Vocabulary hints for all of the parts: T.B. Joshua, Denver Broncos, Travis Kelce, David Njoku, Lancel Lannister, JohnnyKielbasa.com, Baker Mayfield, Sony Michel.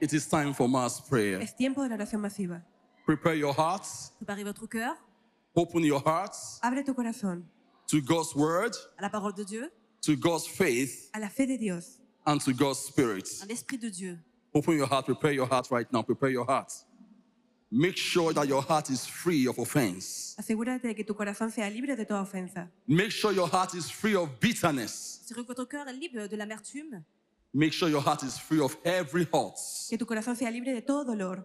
It is time for mass prayer. Es tiempo de la oración masiva. Prepare your hearts. Préparez votre cœur. Open your hearts. Abre tu corazón. To God's word. A la parole de Dieu. To God's faith. A la fe de Dios. And to God's spirit. A l'esprit de Dieu. Open your heart. Prepare your heart right now. Prepare your heart. Make sure that your heart is free of offense. Asegúrate de que tu corazón sea libre de toda ofensa. Make sure your heart is free of bitterness. Asegúrate que tu cœur est libre de l'amertume. Make sure your heart is free of every hurt. Que tu corazón sea libre de todo dolor.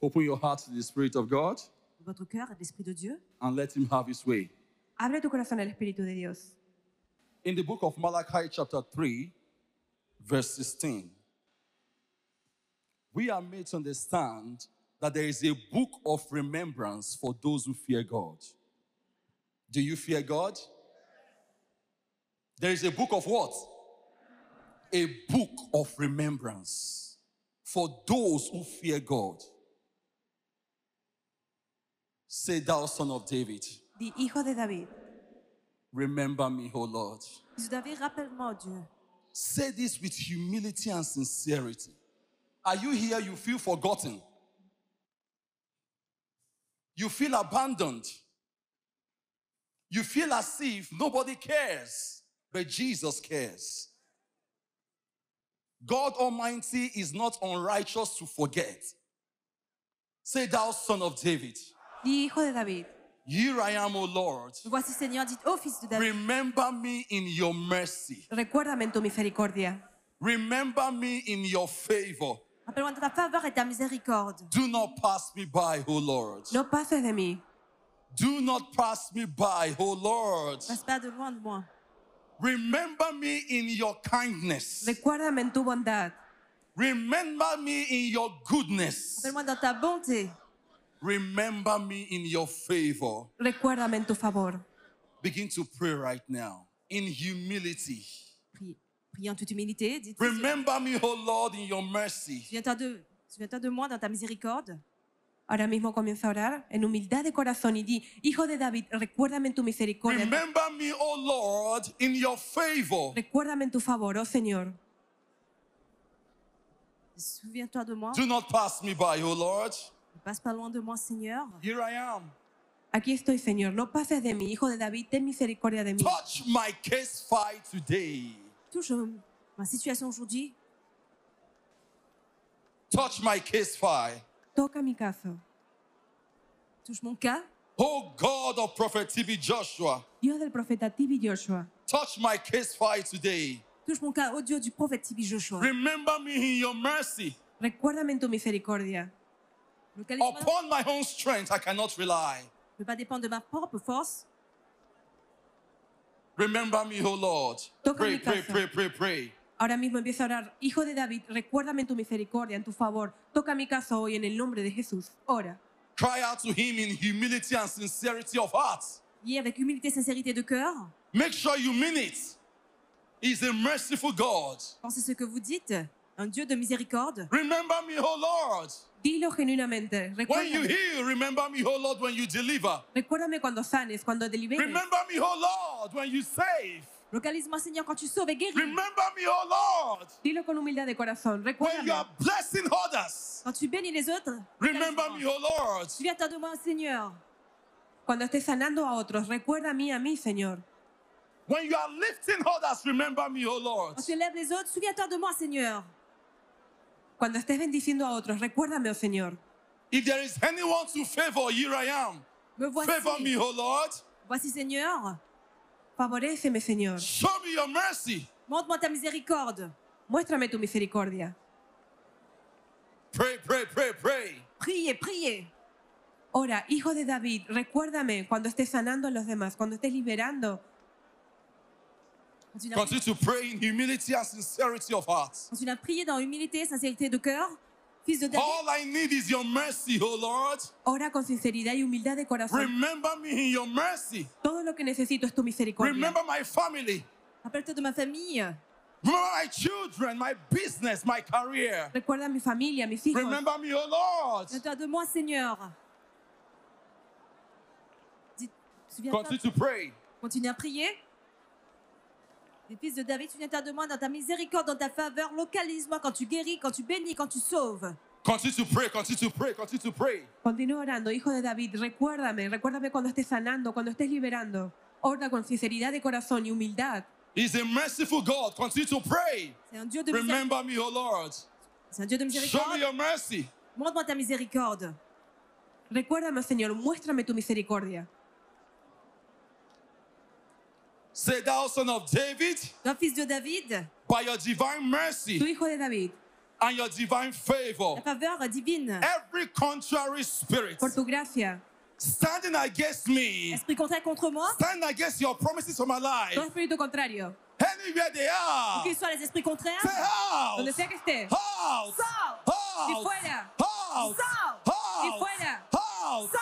Open your heart to the Spirit of God. Votre cœur à l'esprit de Dieu. And let Him have His way. Abre tu corazón al espíritu de Dios. In the book of Malachi, chapter 3, verse 16, we are made to understand that there is a book of remembrance for those who fear God. Do you fear God? There is a book of what? A book of remembrance for those who fear God. Say, thou son of David. The hijo de David. Remember me, O Lord. David, rappelle-moi, Dieu. Say this with humility and sincerity. Are you here? You feel forgotten. You feel abandoned. You feel as if nobody cares, but Jesus cares. God Almighty is not unrighteous to forget. Say, thou son of David. Hijo de David. Here I am, O Lord. Voici, Seigneur, dites, oh, fils de David. Remember me in your mercy. Recuérdame en tu misericordia. Remember me in your favor. Rappelle-moi ta faveur et ta miséricorde. Do not pass me by, O Lord. No pases de mí. Do not pass me by, O Lord. Passe pas de loin de moi. Remember me in your kindness. Recuérdame en tu bondad. Remember me in your goodness. Rappelle-moi dans ta bonté. Remember me in your favor. Recuérdame en tu favor. Begin to pray right now in humility. Prie en toute humilité. Remember me, O Lord, in your mercy. Souviens-toi de moi dans ta miséricorde. Ahora mismo comienza a orar en humildad de corazón y di, Hijo de David, recuérdame en tu misericordia. Remember me, O Lord, in your favor. Recuérdame en tu favor, oh Señor. Souviens-toi de moi. Do not pass me by, O Lord. Ne passe pas loin de moi, Seigneur. Here I am. Aquí estoy, Señor. No pases de mí, Hijo de David, ten misericordia de mí. Touch my case file today. Ma situation aujourd'hui. Touch my case file. Toca mi caso. Touche mon cas. Oh God of Prophet T.B. Joshua. Dios del profeta T.B. Joshua. Touch my case file today. Touche mon cas, oh Dieu du prophète T.B. Joshua. Remember me in your mercy. Recuérdame en tu misericordia. Upon my own strength, I cannot rely. Je ne peux pas dépendre de ma propre force. Remember me, O Lord. Pray, pray, pray, pray, pray. Ahora mismo empiezo a orar. Hijo de David, recuérdame en tu misericordia, en tu favor. Toca mi caso hoy en el nombre de Jesús. Ora. Cry out to Him in humility and sincerity of heart. Y avec humilité, sincérité de cœur. Make sure you mean it. He's a merciful God. Pensez ce que vous dites. Un Dieu de miséricorde. Remember me, O Lord. Dilo genuinamente. When you heal, remember me, O Lord, when you deliver. Recuérdame cuando sanes, cuando deliberes. Remember me, O Lord, when you save. Localise-moi, Seigneur, quand tu sauves et guéris. Remember me, O Lord. Dilo con humildad de corazón. Recuérdame. When you are blessing others. Quand tu bénis les autres. Remember me, O Lord. Souviens-toi de moi, Seigneur. Cuando estés sanando a otros, recuérdame a mí, Señor. When you are lifting others, remember me, O Lord. Quand tu lèves les autres, souviens-toi de moi, Seigneur. Cuando estés bendiciendo a otros, recuérdame, oh Señor. If there is anyone to favor, here I am. Me voici. Favor me, O Lord. Voici, Señor. Favoréceme, Señor. Show me your mercy. Montre-moi ta miséricorde. Muéstrame tu misericordia. Pray, pray, pray, pray. Priez, priez. Ora, Hijo de David, recuérdame cuando estés sanando a los demás, cuando estés liberando. Continue to pray in humility and sincerity of heart. Continue à prier dans humilité, sincérité de cœur. Fils de David. All I need is your mercy, O Lord. Ora con sinceridad y humildad de corazón. Remember me in your mercy. Todo lo que necesito es tu misericordia. Remember my family. Acuérdate de ma familia. Remember my children, my business, my career. Recuerda mi familia, mis hijos. Remember me, O Lord. Recuerda de moi, Seigneur. Continue to pray. Continue à prier. sacrifice de David. Tu viens de moi dans ta miséricorde, dans ta faveur. Localise-moi quand tu guéris, quand tu bénis, quand tu sauves. Continue to pray, continue to pray, continue to pray. Continúa orando, hijo de David. Recuérdame, recuérdame cuando estés sanando, cuando estés liberando. Ora con sinceridad de corazón y humildad. He's a merciful God. Continue to pray. Remember me, O Lord. Show me your mercy. Montre-moi ta miséricorde. Recuérdame, Señor, muéstrame tu misericordia. Say, thou son of David, thou fils de David, by your divine mercy, tu hijo de David, and your divine favor, la faveur divine, every contrary spirit, por tu gracia, standing against me, esprit contraire contre moi, standing against your promises for my life, todo espíritu contrario, anywhere they are, que soient les esprits contraires, say out, donde sea que esté, out, out, out, out, out, out,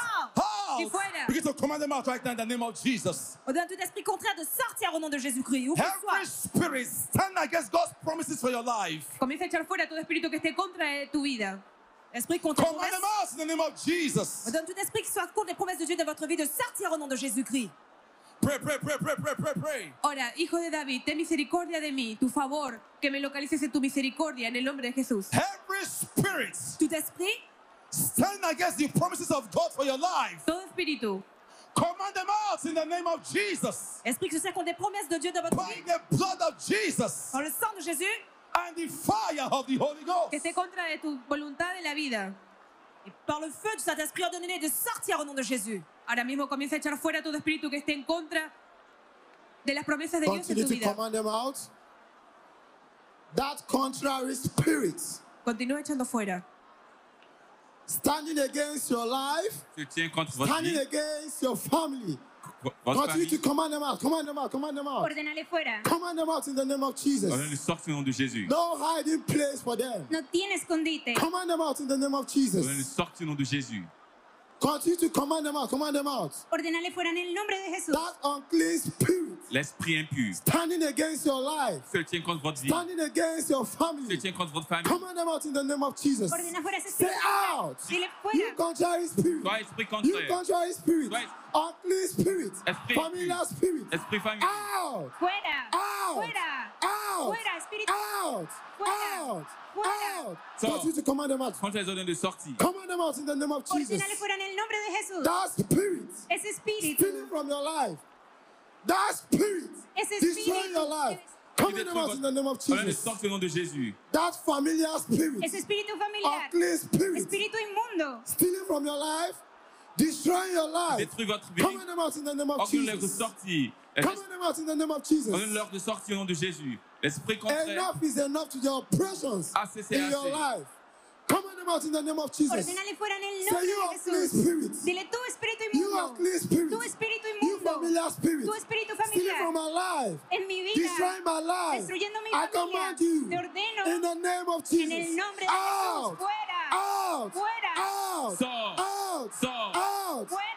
begin to command them out right now in the name of Jesus. Every spirit stand against God's promises for your life. Comienza a echar fuera todo espíritu que esté contra tu vida. Command them out in the name of Jesus. Ordonne tout esprit qui soit contre les promesses de Dieu de votre vie de sortir au nom de Jésus-Christ. Pray, pray, pray, pray, pray, pray, pray. Ora, hijo de David, ten misericordia de mí, tu favor, que me localices en tu misericordia en el nombre de Jesús. Every spirit. Tout esprit. Stand against the promises of God for your life. Todo espíritu. Command them out in the name of Jesus. Esprit que se sert contre les promesses de Dieu dans votre vie. By the blood of Jesus. Par le sang de Jésus. And the fire of the Holy Ghost. Que esté contra de tu voluntad en la vida. Y par le feu du Saint-Esprit ordonnez-les de sortir au nom de Jésus. Ahora mismo comienza a echar fuera todo espíritu que esté en contra de las promesas de Dios en tu vida. Continue to command them out. That contrary spirit. Continúa echando fuera. Standing against your life, standing against your family. Continue to command them out, command them out, command them out. Command them out in the name of Jesus. No hiding place for them. Command them out in the name of Jesus. Continue to command them out, command them out. That unclean spirit. L'esprit impur. Standing against your life. Se tient contre votre vie. Standing against your family. Se tient contre votre famille. Command them out in the name of Jesus. Stay out. You contrary spirit. Toi esprit contraire. You contrary spirit. Toi unclean spirit. Esprit familiar spirit. Esprit familier. Out. Fuera. Out. Fuera. Out. Fuera spirit. Out. Fuera. Out. Out. Continue to command them out. Contre les ordres de sortie. Command them out in the name of Jesus. That spirit. Ese espíritu. Stealing from your life. That spirit destroy your life. Come in the name of Jesus. That familiar spirit, unclean spirit, stealing from your life, destroying your life. Come in the name of Jesus. Come in the name of Jesus. Enough is enough to your oppressions in your life. Command them out in the name of Jesus. Say, you are clean spirit. You are clean spirit. You familiar spirit. Stealing from my life. Destroying my life. I command you in the name of Jesus. Out. Out. Out. Out.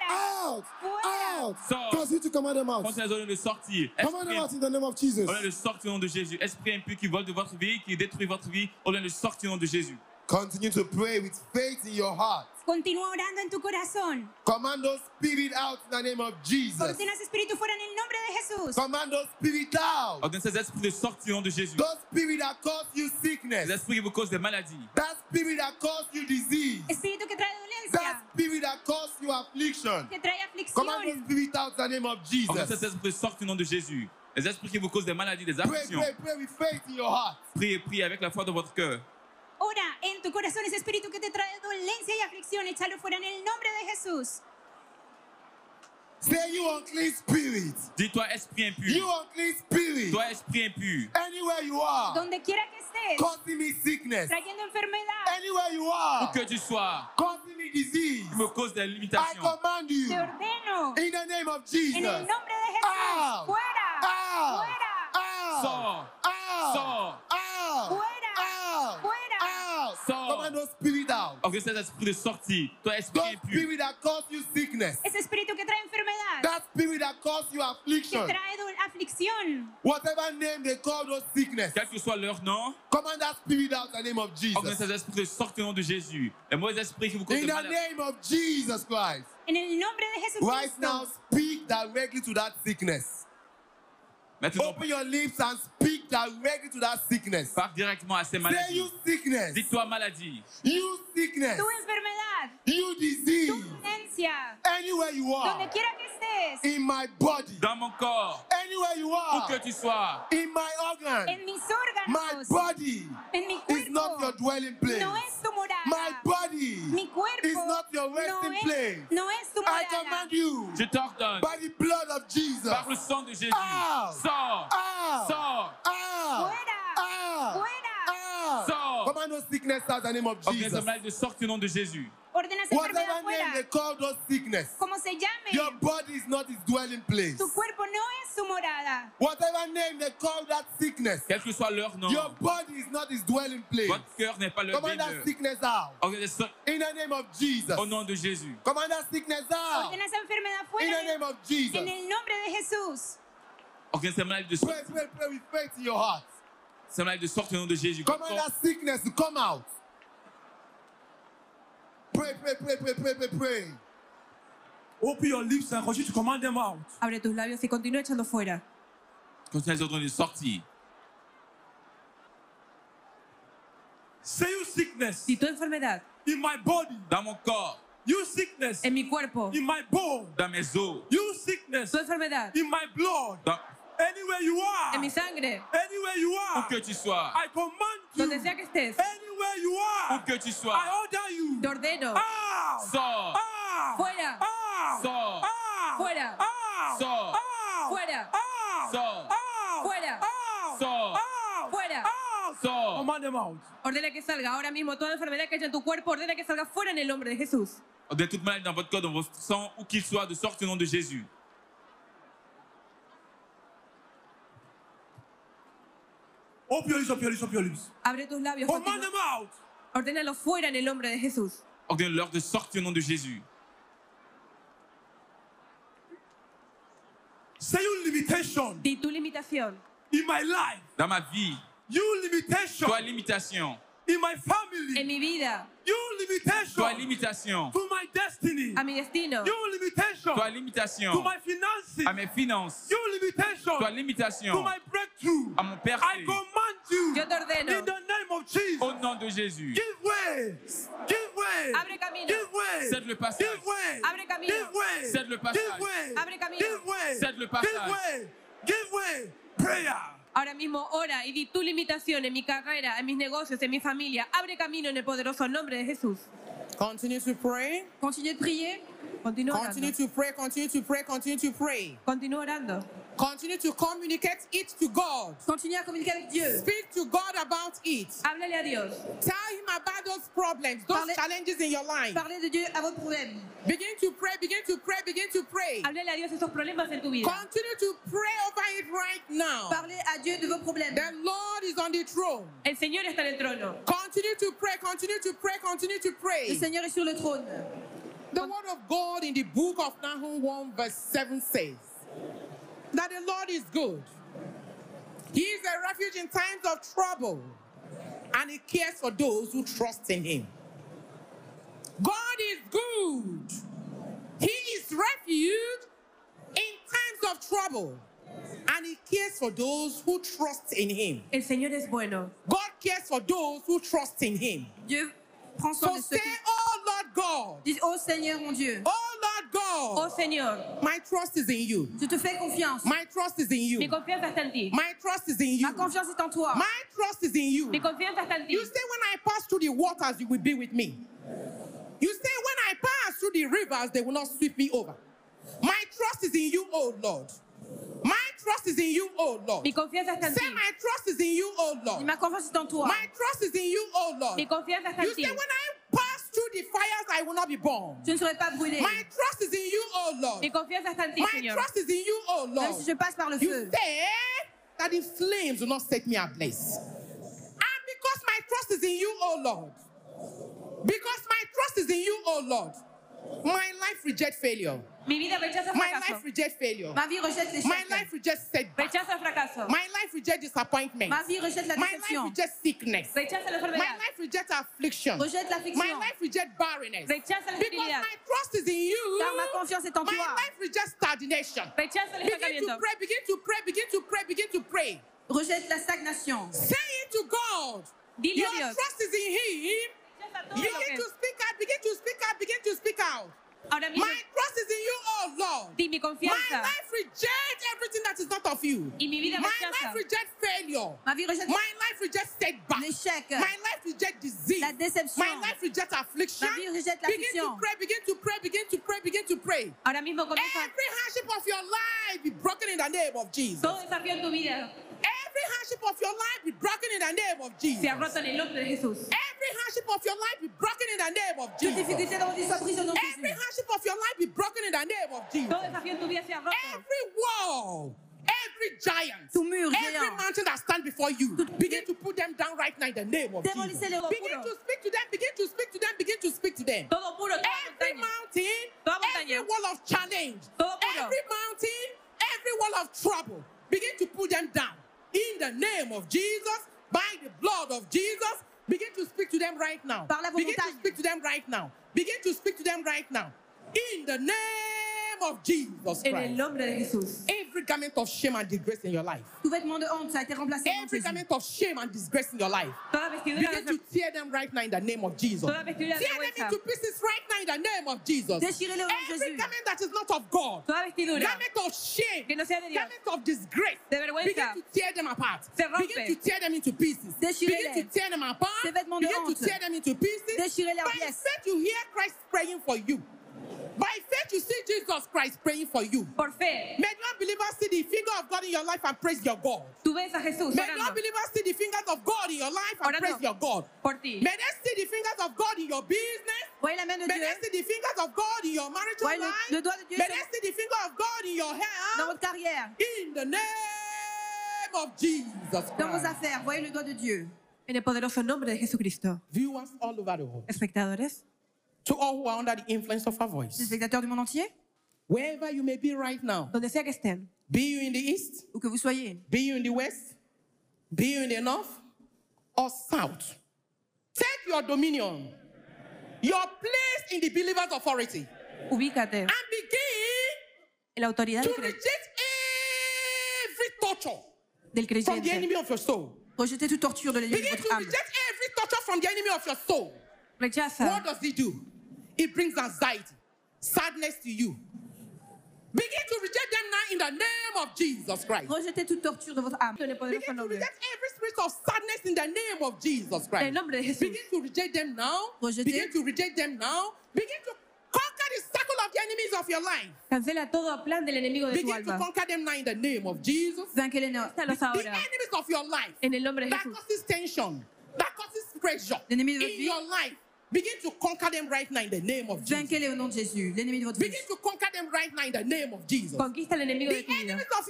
Out. Out. Out. Continue to command them out. Command them out in the name of Jesus. Esprit impur qui vole de votre vie, qui détruit votre vie, ordonne de sortir au nom de Jésus. Continue to pray with faith in your heart. Continúa orando en tu corazón. Command those spirit out in the name of Jesus. Ordena ese espíritu fuera en el nombre de Jesús. Command those spirit out. Ordena ces esprits de sortir au nom de Jésus. Those spirit that cause you sickness. Les esprits qui vous causent des maladies. That spirit that cause you disease. Espíritu que trae dolencia. That spirit that cause you affliction. Que trae aflicción. Command those spirit out in the name of Jesus. Ordena ces esprits de sortir au nom de Jésus. Les esprits qui vous causent des maladies, des afflictions. Pray with faith in your heart. Priez, priez avec la foi de votre cœur. Ora en tu corazón ese espíritu que te trae dolencia y aflicción, échalo fuera en el nombre de Jesús. Say, you unclean spirit. Dis-toi esprit impur. You unclean spirit. Toi esprit impur. Anywhere you are. Donde quiera que estés. Causing me sickness. Trayendo enfermedad. Anywhere you are. Où que tu sois. Causing me disease. Tu me causes des limitations. I command you. Te ordeno. In the name of Jesus. En el nombre de Jesús. Out. Fuera. Out. Fuera. Out. Sors. Out. Sors. Out. Fuera. Out. Fuera. Command those spirit out. That spirit that causes you sickness. That spirit that causes you affliction. Whatever name they call those sickness. Command that spirit out in the name of Jesus. In the name of Jesus Christ. Right now, speak directly to that sickness. Maintenant, open your lips and speak directly to that sickness. Parle directement à ces maladies. Say you sickness. Dis-toi maladie. You sickness. Tu enfermedad. You disease. Tu dolencia. Anywhere you are. Donde quiera que estés. In my body. Dans mon corps. Anywhere you are. Où que tu sois. In my organs. En mis órganos. My body. En mi cuerpo. Is not your dwelling place. No es tu morada. My body. Mi cuerpo. Is not your resting place. No es tu morada. I command you. Je t'ordonne. By the blood of Jesus. Par le sang de Jésus. Sors! Sors! Fuera! Fuera! Sors! Command those sickness out in the name of Jesus. Ordonne à ces maladies de sortir au nom de Jésus. Whatever name they call those sickness, your body is not its dwelling place. Tu cuerpo no es su morada. Whatever name they call that sickness, quel que soit leur nom, your body is not its dwelling place. Votre cœur n'est pas leur demeure. Command that sickness out. In the name of Jesus. Au nom de Jésus. Command that sickness out. Ordonne à cette enfermedad fuera. In the name of Jesus. En el nombre de Jesús. Pray, pray with faith in your heart. Command that sickness to come out. Pray, pray, pray, pray, pray, pray, pray. Open your lips and continue to command them out. Abre tus labios y continúa echando fuera. Continue les ordres de sortir. Say you sickness. Si tu enfermedad. In my body. Dans mon corps. You sickness. En mi cuerpo. In my bone. Dans mes os. You sickness. Tu enfermedad. In my blood. Anywhere you are, en mi sangre, anywhere you are, où que tu sois, I command you, donde sea que estés, anywhere you are, où que tu sois, I order you, te ordeno, out, sors, out, fuera, out, sors, out, fuera, out, sors, out, fuera, out, sors, out, fuera, out, sors, out, fuera, out, sors. Command them out. Ordena que salga ahora mismo toda enfermedad que haya en tu cuerpo. Ordena que salga fuera en el nombre de Jesús. Ordena toute maladie dans votre corps, dans votre sang, où qu'il soit, de sorte au nom de Jésus. Open your lips, open your lips, open your lips. Abre tus labios. Command them out. Ordénalo fuera en el nombre de Jesús. Ordénalo de sortir au nom de Jésus. Say your limitation. Di tu limitación. In my life. Dans ma vie. Your limitation. Toi limitation. In my family. En mi vida. Your limitation. Toi limitation. To my destiny. A mi destino. Your limitation. Toi limitation. To my finances. A mes finances. Your limitation. Toi limitation. To my breakthrough. A mon percé. I command you. Yo te ordeno. In the name of Jesus. Au nom de Jésus. Give way. Give way. Abre camino. Give way. Cède le passage. Give way. Abre camino. Give way. Cède le passage. Give way. Abre camino. Give way. Cède le passage. Give way. Give way. Prayer. Ahora mismo ora y di tu limitación en mi carrera, en mis negocios, en mi familia. Abre camino en el poderoso nombre de Jesús. Continue to pray. Continue de prier. Continue orando. Continue to pray. Continue to pray. Continue to pray. Continue orando. Continue to communicate it to God. Continue a comunicar avec Dieu. Speak to God about it. Háblale a Dios. Tell him about those problems, those challenges in your life. Parlez de Dieu à vos problèmes. Begin to pray. Begin to pray. Begin to pray. Háblale a Dios esos problemas en tu vida. Continue to pray over it right now. Parlez à Dieu de vos problèmes. The Lord is on the throne. El Señor está en el trono. Continue to pray. Continue to pray. Continue to pray. Le Seigneur est sur le trône. The word of God in the book of Nahum 1:7 says that the Lord is good. He is a refuge in times of trouble, and he cares for those who trust in him. God is good. He is refuge in times of trouble, and he cares for those who trust in him. El Señor es bueno. God cares for those who trust in him. So say, oh Lord God. Dis, oh Seigneur mon Dieu. Oh Lord God. Oh Seigneur. My trust is in you. Je te fais confiance. My trust is in you. Mi confianza está en ti. My trust is in you. Ma confiance est en toi. My trust is in you. Mi confianza está en ti. You say, when I pass through the waters, you will be with me. You say, when I pass through the rivers, they will not sweep me over. My trust is in you, oh Lord. My trust is in you, oh Lord. Mi confianza está en ti. Say, my trust is in you, oh Lord. Ma confianza está en toi. My trust is in you, oh Lord. Mi confianza está en ti. You say, when I pass through the fires, I will not be burned. Je ne serai pas brûlé. My trust is in you, oh Lord. Mi confianza está en ti, Seigneur. My trust is in you, oh Lord. Même si je passe par le feu. You say that the flames will not set me ablaze. And because my trust is in you, oh Lord. Because my trust is in you, oh Lord. My life rejects failure. Mi vida rechaza fracaso. My life rejects failure. Ma vie rejette l'échec. My life rejects setback. Rechaza fracaso. My life rejects disappointment. Ma vie rejette la déception. My life rejects sickness. Rechaza la enfermedad. My life rejects affliction. Rejette l'affliction. My life rejects barrenness. Rechaza la fertilidad. Because my trust is in you. Car ma confiance est en toi. My life rejects stagnation. Rechaza el estancamiento. Begin to pray. Rejette la stagnation. Say it to God. Dile a Dios. Your trust is in Him. Begin to speak out. Ahora mismo, my trust is in you, oh Lord. Di mi confianza. My life rejects everything that is not of you. Y mi vida rechaza. My life rejects failure. My life rejects setback. My life rejects disease. La decepción. My life rejects affliction. Ma vie rejette l'affliction. Begin to pray. Ahora mismo comienza. Every hardship of your life be broken in the name of Jesus. Todo desafío en tu vida. Every hardship of your life be broken in the name of Jesus. Se ha roto en el nombre de Jesús. Every hardship of your life be broken in the name of Jesus. Every hardship of your life be broken in the name of Jesus. Every wall, every giant, every mountain that stands before you, begin to put them down right now in the name of Jesus. Begin to speak to them. Every mountain, every wall of challenge, every wall of trouble, begin to put them down. In the name of Jesus, by the blood of Jesus, begin to speak to them right now. In the name of Jesus Christ. Every garment of shame and disgrace in your life. Every garment of shame and disgrace in your life. Begin to tear them right now in the name of Jesus. Tear them into pieces right now in the name of Jesus. Every garment that is not of God. Garment of shame. Garment of disgrace. Begin to tear them apart. Begin to tear them into pieces. By faith you hear Christ praying for you. By faith, you see Jesus Christ praying for you. Por fe. May non-believers see the finger of God in your life and praise your God. Tú ves a Jesús. May non-believers see the fingers of God in your life and praise your God. Por ti. May they see the fingers of God in your business. May they see the fingers of God in your marital life. May they see the finger of God in your health. Dans votre carrière. In the name of Jesus Christ. Dans vos affaires, voyez le doigt de Dieu. En el poderoso nombre de Jesucristo. Viewers all over the world. Espectadores. To all who are under the influence of our voice. Spectateurs du monde entier. Wherever you may be right now. Donde sea que estén. Be you in the east. Où que vous soyez. Be you in the west. Be you in the north or south. Take your dominion. Your place in the believer's authority. Ubícate. And begin la autoridad to reject every torture del creyente. From the enemy of your soul. Rejeter toute torture de l'ennemi de votre âme. Begin to reject every torture from the enemy of your soul. Rechaza. What does he do? It brings anxiety, sadness to you. Begin to reject them now in the name of Jesus Christ. Rejetez toute torture de votre âme. Begin to reject every spirit of sadness in the name of Jesus Christ. Begin to reject them now. Begin to conquer the circle of the enemies of your life. Cancela todo plan del enemigo de tu alma. Begin to conquer them now in the name of Jesus. The enemies of your life. En el nombre de Jesús. That causes tension. That causes pressure. L'ennemi de votre vie. In your life. Begin to conquer them right now in the name of Jesus. Begin to conquer them right now in the name of Jesus. The enemies of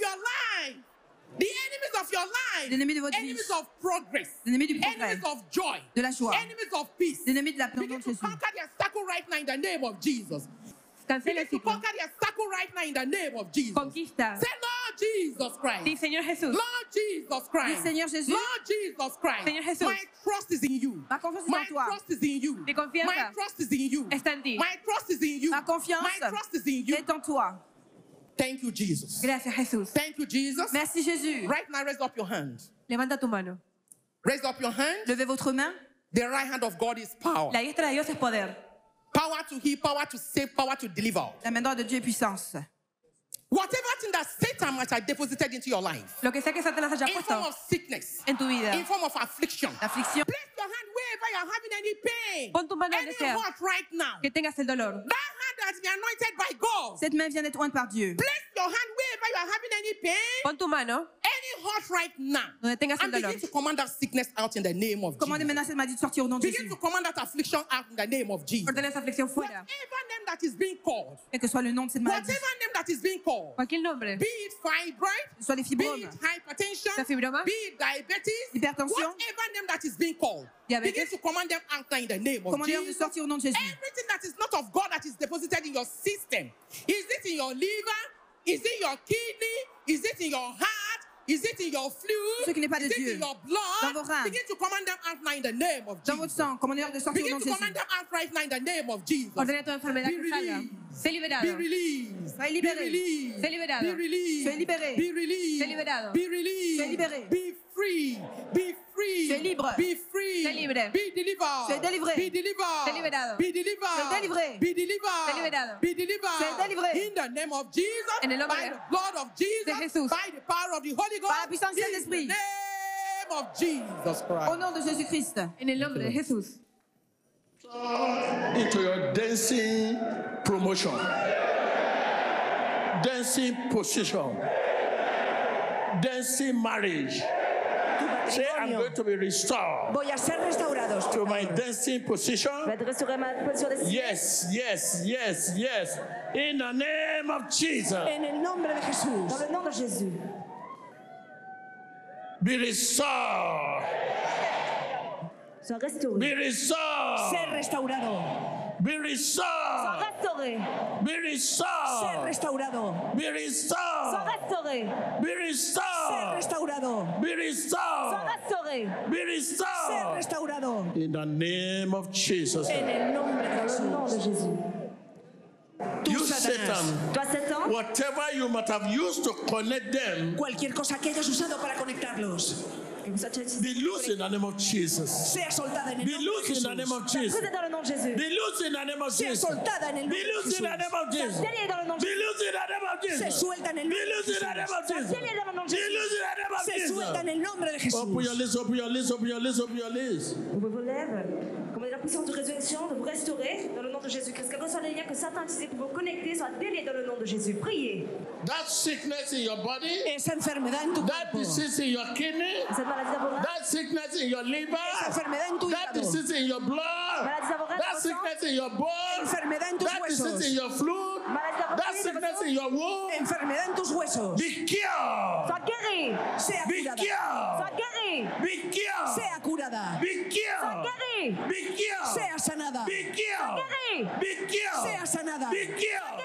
your life. Enemies of progress. Enemies of joy. Enemies of peace. Begin to conquer their circle right now in the name of Jesus. Begin to conquer their circle right now in the name of Jesus. Conquista. Say, Lord Jesus Christ. Di, Señor Jesús. Lord Jesus Christ. Di, Señor Jesús. Lord Jesus Christ. Señor Jesús. My trust is in you. My trust is in you. My trust is in you. My trust is in you. My trust is in you. Thank you, Jesus. Gracias, Jesús. Thank you, Jesus. Merci, Jésus. Right now, raise up your hand. Levanta tu mano. Raise up your hand. Levez votre main. The right hand of God is power. La diestra de Dios es poder. Power to heal, power to save, power to deliver. La main droite de Dieu est puissance. Whatever thing that Satan might have deposited into your life. Lo que sea que Satanás haya puesto. In form of sickness. En tu vida. In form of affliction. Affliction. Place your hand wherever you are having any pain. Pon tu mano donde sea. Any hurt right now. Que tengas el dolor. That hand has been anointed by God. Cette main vient d'être ointe par Dieu. Place your hand wherever you are having any pain. Pon tu mano. Any hurt right now. Donde tengas el dolor. And begin to command that sickness out in the name of Jesus. Commande maintenant cette maladie de sortir au nom de Jésus. Begin to command that affliction out in the name of Jesus. Ordonnez cette affliction fuera. Whatever name that is being called. Quel que soit le nom de cette maladie. Whatever name that is being called. Be it fibroid, be it hypertension, be it diabetes, whatever name that is being called. Begin to command them out in the name of Jesus. Everything that is not of God that is deposited in your system, is it in your liver? Is it your kidney? Is it in your heart? Is it in your fluid? Is it in your blood? Begin to command them out now in the name of Jesus. Begin to command them out right now in the name of Jesus. Be released. Be free, be free, be free, be delivered, be delivered, be delivered, be delivered, be delivered. In the name of Jesus, by the blood of Jesus, by the power of the Holy Ghost, in the name of Jesus Christ. Au nom de Jésus Christ. En el nombre de Jesús. Into your dancing promotion, dancing position, dancing marriage. Say, I'm going to be restored to my dancing position. Yes, yes, yes, yes. In the name of Jesus. Be restored. Be restored. Be restored. Be restored. Be restored. Be restored. Be restored. In the name of Jesus. You, Satan, whatever you might have used to connect them, be loose in the name of Jesus. Be loose in the name of Jesus. Be loose in the name of Jesus. Be loose in the name of Jesus. Be loose in the name of Jesus. Be loose in the name of Jesus. Be loose in the name of Jesus. Open your lips, open your lips, open your lips, open your lips. La puissance de résurrection de vous restaurer dans le nom de Jésus-Christ. Qu'elle reçoit les liens que Satan utilisait pour vous connecter soit déliés dans le nom de Jésus. Priez. That sickness in your body, esa enfermedad en tu cuerpo, that disease in your kidney, that sickness in your liver, that disease in your blood, that sickness in your bones, that disease in your fluid, that sickness in your womb, be cured. Be cured. Be cured. Be cured. Be cured. Sea sanada. Be cured. Be cured. Sea sanada. Be cured.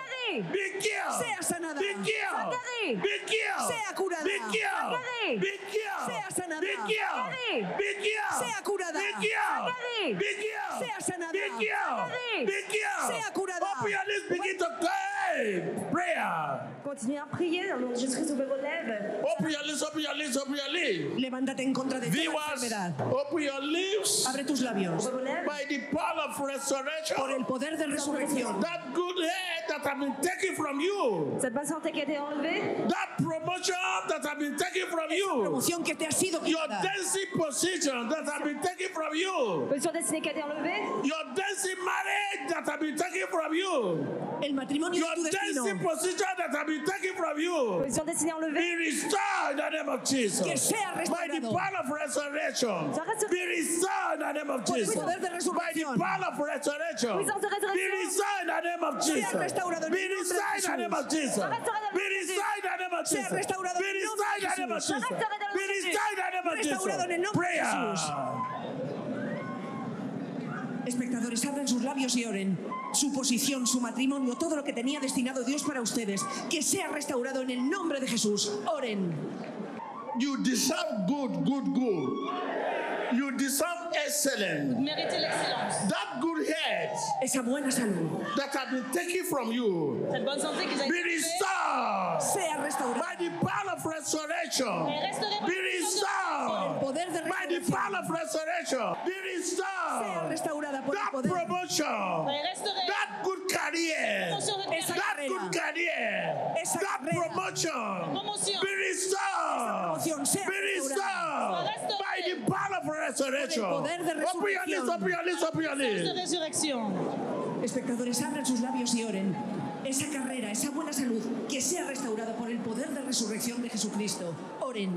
Be cured. Sea sanada. Be cured. Be cured. Sea curada. Be cured. Be cured. Sea sanada. Be cured. Be cured. Sea curada. Be cured. Be cured. Sea sanada. Be cured. Be cured. Sea curada. Open your lips, begin to pray. Prayer. Continue à prier dans le nom de Jésus-Christ. Ouvrez vos lèvres. Open your lips. Open your lips. Open your lips. Levántate en contra de toda enfermedad. Open your lips. Abre tus labios. By the power of resurrection, por el poder de resurrección, that good head that has been taken from you, cette bonne santé qui a été enlevée, that promotion that has been taken from you, promoción que te ha sido quitada, your dancing position that has been taken from you, position destinée qui a été enlevée, your dancing marriage that has been taken from you, el matrimonio your de tu destino, dancing position that has been taken from you, position destinée enlevée, be restored in the name of Jesus, que sea restaurado, by the power of resurrection, be restored in the name of Jesus. By the power of resurrection, be resigned in the name of Jesus. Be resigned in the name of Jesus. Be resigned in the name of Jesus. Be resigned in the name of Jesus. Be resigned in the name of Jesus. Prayer. Espectadores, abran sus labios y oren. Su posición, su matrimonio, todo lo que tenía destinado Dios para ustedes, que sea restaurado en el nombre de Jesús. Oren. You deserve good, good, good. You deserve excellence. That good head that has been taken from you, be restored by the power of resurrection. Be restored by the power of resurrection. Be restored. That promotion, that good career, that good career, that promotion, be restored. Be restored by the power of resurrection. Resurrection. Open your lips, open your lips, open your lips. Espectadores, abran sus labios y oren. Esa carrera, esa buena salud, que sea restaurada por el poder de resurrección de Jesucristo. Oren.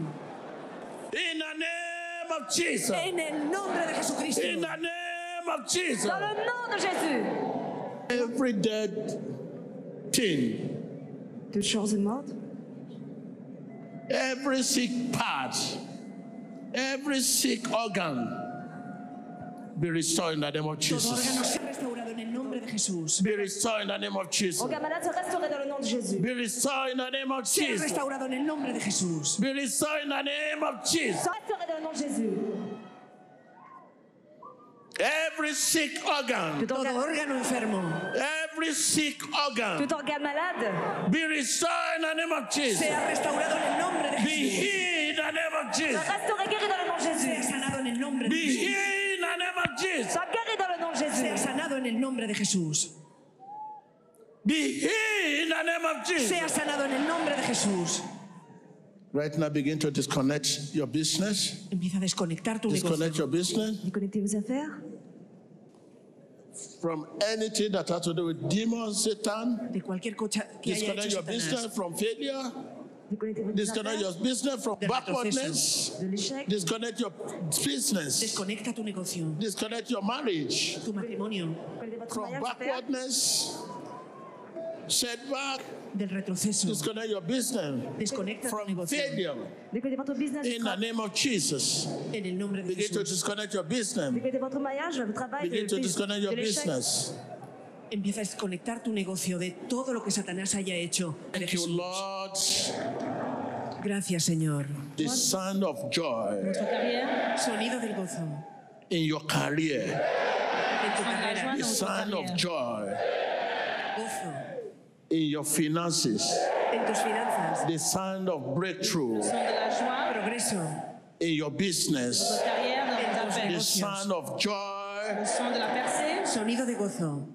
In the name of Jesus. En el nombre de Jesucristo. In the name of Jesus. Dans le nom de Jésus. Every dead thing. Toutes choses mortes. Every sick part. Every sick organ, be restored in the name of Jesus. Be restored in the name of Jesus. Be restored in the name of Jesus. Be restored in the name of Jesus. Every sick organ, every sick organ, be restored in the name of Jesus. Be healed in the name of Jesus. Be healed in the name of Jesus. Sea sanado en el nombre de Jesús. Be healed in the name of Jesus. Sea sanado en el nombre de Jesús. Right now, begin to disconnect your business. Empieza a desconectar tu negocio. Disconnect your business. Déconnectez vos affaires. From anything that has to do with demons, Satan. De cualquier cosa que haya hecho Satanás. Disconnect your business from failure. Disconnect your business from backwardness. Disconnect your business. Desconecta tu negocio. Disconnect your marriage. Tu matrimonio. From backwardness. Setback. Del retroceso. Disconnect your business. Desconecta tu negocio. Failure. In the name of Jesus. En el nombre de Jesús. Begin to disconnect your business. Begin to disconnect your business. Empieza a desconectar tu negocio de todo lo que Satanás haya hecho. Thank you, Lord. Gracias, Señor. The sound of joy. Sonido del gozo. In your career. En tu carrera. The sound of joy. Gozo. In your finances. En tus finanzas. The sound of breakthrough. Progreso. In your business. The sound of joy. Sonido de gozo.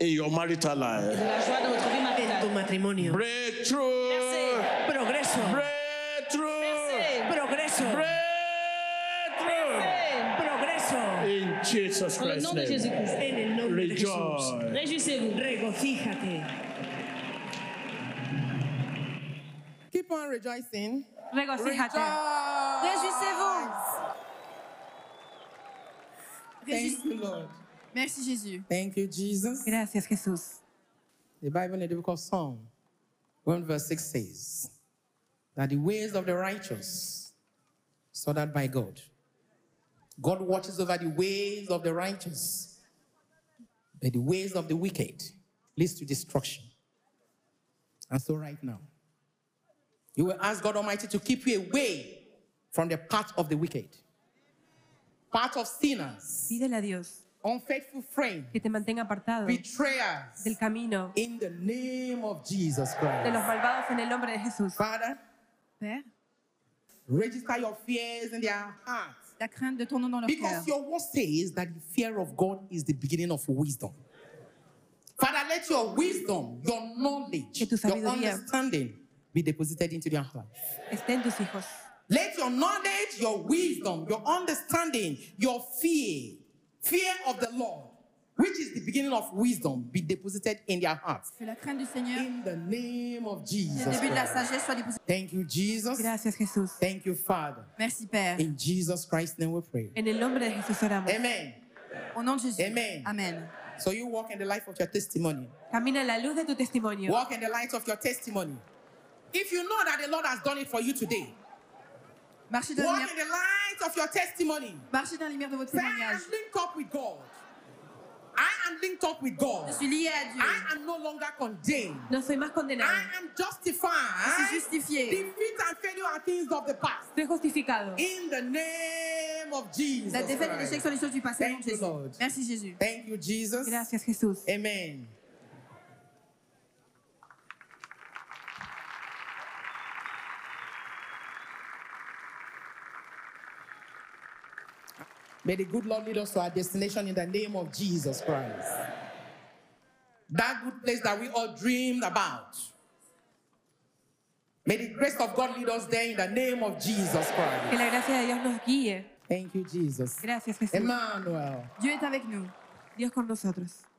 In your marital life. En tu matrimonio. Breakthrough. Merci. Progreso. Breakthrough. Merci. Progreso. Breakthrough. Merci. Progreso. In Jesus Christ. En el nombre de Jesús. Rejoice. Regocíjate. Keep on rejoicing. Regocíjate. Rejoice. Thank you, Lord. Merci, Jésus. Thank you, Jesus. Gracias, Jesús. The Bible in the book of Psalm 1 verse 6 says that the ways of the righteous are ordered by God. God watches over the ways of the righteous, but the ways of the wicked leads to destruction. And so right now, you will ask God Almighty to keep you away from the path of the wicked, path of sinners. Pídele a Dios. Unfaithful friend, que te mantenga apartado del camino in the name of Jesus Christ. De los malvados en el nombre de Jesús. Father, register your fears in their hearts. La crainte de ton nom dans leur cœur. Because your word says that the fear of God is the beginning of wisdom. Father, let your wisdom, your knowledge, your understanding be deposited into their hearts. Estén tus hijos. Let your knowledge, your wisdom, your understanding, your fear, fear of the Lord, which is the beginning of wisdom, be deposited in their hearts. In the name of Jesus. Thank you, Jesus. Gracias, Jesús. Thank you, Father. Merci, Père. In Jesus Christ's name we pray. En el nombre de Jesús oramos. Amen. Au nom de Jésus. Amen. Amen. So you walk in the light of your testimony. Camina en la luz de tu testimonio. Walk in the light of your testimony. If you know that the Lord has done it for you today, walk in the light of your testimony. Marchez dans la lumière de votre témoignage. I am linked up with God. I am linked up with God. Je suis lié à Dieu. I am no longer condemned. No soy más condenado. I am justified. Je suis justifié. Defeat and failure are things of the past. Estoy justificado. In the name of Jesus. La défaite et l'échec sont les choses du passé. Thank you, Lord. Merci Jésus. Thank you, Jesus. Gracias, Jesús. Amen. May the good Lord lead us to our destination in the name of Jesus Christ. That good place that we all dreamed about. May the grace of God lead us there in the name of Jesus Christ. Que la gracia de Dios nos guíe. Thank you, Jesus. Gracias, Jesús. Emmanuel. Dios está con nosotros. Dios con nosotros.